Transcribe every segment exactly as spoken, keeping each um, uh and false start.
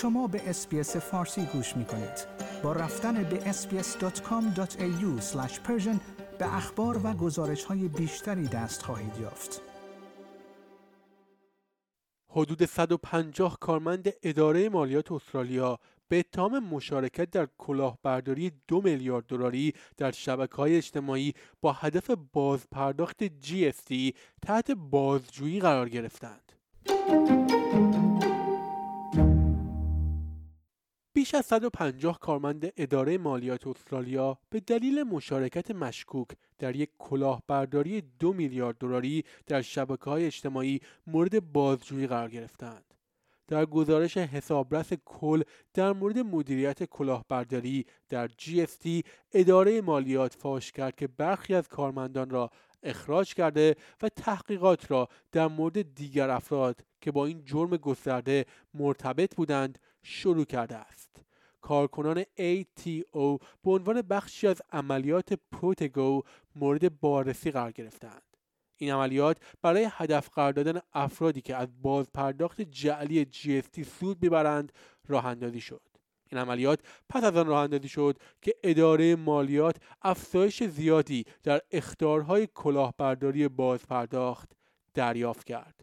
شما به اسپیس فارسی گوش می کنید. با رفتن به اس بی اس دات کام دات ای یو اسلش پرشن به اخبار و گزارش های بیشتری دست خواهید یافت. حدود صد و پنجاه کارمند اداره مالیات استرالیا به اتهام مشارکت در کلاهبرداری دو میلیارد دلاری در شبکه‌های اجتماعی با هدف بازپرداخت جی اس تی تحت بازجویی قرار گرفتند. بیش از صد و پنجاه کارمند اداره مالیات استرالیا به دلیل مشارکت مشکوک در یک کلاهبرداری دو میلیارد دلاری در شبکه‌های اجتماعی مورد بازجویی قرار گرفتند. در گزارش حسابرس کل در مورد مدیریت کلاهبرداری در جی اس تی، اداره مالیات فاش کرد که برخی از کارمندان را اخراج کرده و تحقیقات را در مورد دیگر افراد که با این جرم گسترده مرتبط بودند شروع کرده است. کارکنان ای تی او به عنوان بخشی از عملیات پروتگو مورد بررسی قرار گرفتند. این عملیات برای هدف قرار دادن افرادی که از بازپرداخت جعلی جی اس تی سود میبرند راه اندازی شد. این عملیات پس از آن راه اندازی شد که اداره مالیات افزایش زیادی در اخطارهای کلاهبرداری بازپرداخت دریافت کرد.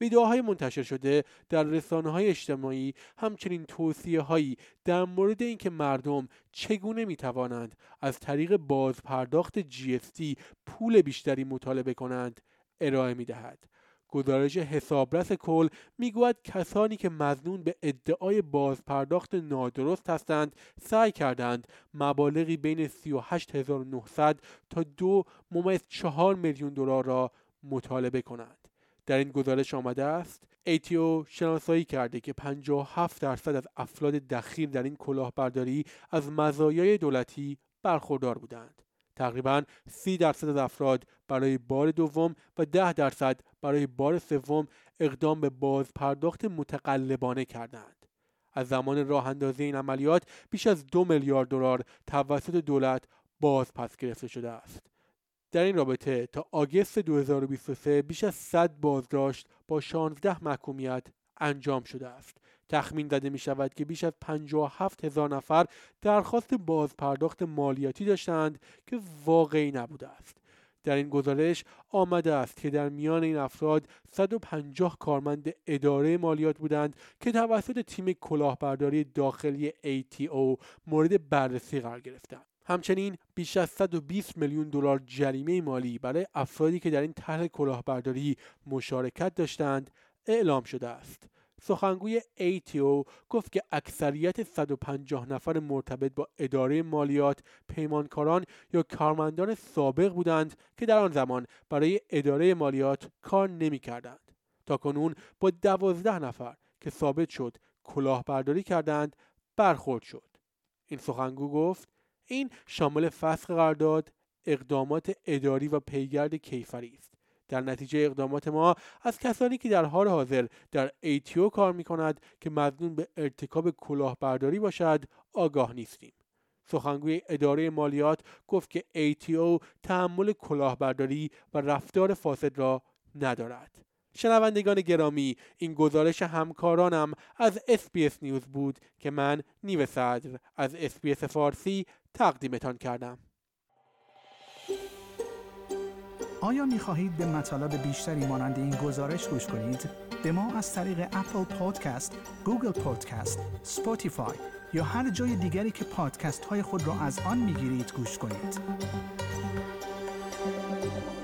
ویدئوهای منتشر شده در رسانه‌های اجتماعی همچنین توصیه‌هایی در مورد اینکه مردم چگونه می‌توانند از طریق بازپرداخت جی اس تی پول بیشتری مطالبه کنند ارائه می‌دهد. گزارش حسابرس کل می‌گوید کسانی که مظنون به ادعای بازپرداخت نادرست هستند سعی کردند مبالغی بین سی و هشت هزار و نهصد تا دو ممیز چهار میلیون دلار را مطالبه کنند. در این گزارش آمده است ای تی او شناسایی کرده که پنجاه و هفت درصد از افراد دخیل در این کلاهبرداری از مزایای دولتی برخوردار بودند. تقریباً سی درصد از افراد برای بار دوم و ده درصد برای بار سوم اقدام به بازپرداخت متقلبانه کردند. از زمان راه اندازی این عملیات بیش از دو میلیارد دلار توسط دولت بازپس گرفته شده است. در این رابطه تا آگوست دو هزار و بیست و سه بیش از صد بازداشت با شانزده محکومیت انجام شده است. تخمین زده می شود که بیش از پنجاه و هفت هزار نفر درخواست بازپرداخت مالیاتی داشتند که واقعی نبوده است. در این گزارش آمده است که در میان این افراد صد و پنجاه کارمند اداره مالیات بودند که توسط تیم کلاهبرداری داخلی ای تی او مورد بررسی قرار گرفتند. همچنین بیش از صد و بیست میلیون دلار جریمه مالی برای افرادی که در این طرح کلاهبرداری مشارکت داشتند اعلام شده است. سخنگوی ای تی او گفت که اکثریت صد و پنجاه نفر مرتبط با اداره مالیات پیمانکاران یا کارمندان سابق بودند که در آن زمان برای اداره مالیات کار نمی‌کردند. تاکنون با دوازده نفر که ثابت شد کلاهبرداری کردند برخورد شد. این سخنگو گفت این شامل فسخ قرارداد، اقدامات اداری و پیگرد کیفری است. در نتیجه اقدامات ما از کسانی که در حال حاضر در ای تی او کار می‌کند که مظنون به ارتکاب کلاهبرداری باشد آگاه نیستیم. سخنگوی اداره مالیات گفت که ای تی او تحمل کلاهبرداری و رفتار فاسد را ندارد. شنوندگان گرامی، این گزارش همکارانم از اس بی اس نیوز بود که من نیو صدر از اس بی اس فارسی تقدیمتان کردم. آیا می خواهید به مطالب بیشتری مانند این گزارش گوش کنید؟ به ما از طریق اپل پادکست، گوگل پادکست، اسپاتیفای یا هر جای دیگری که پادکست های خود را از آن می گیرید گوش کنید.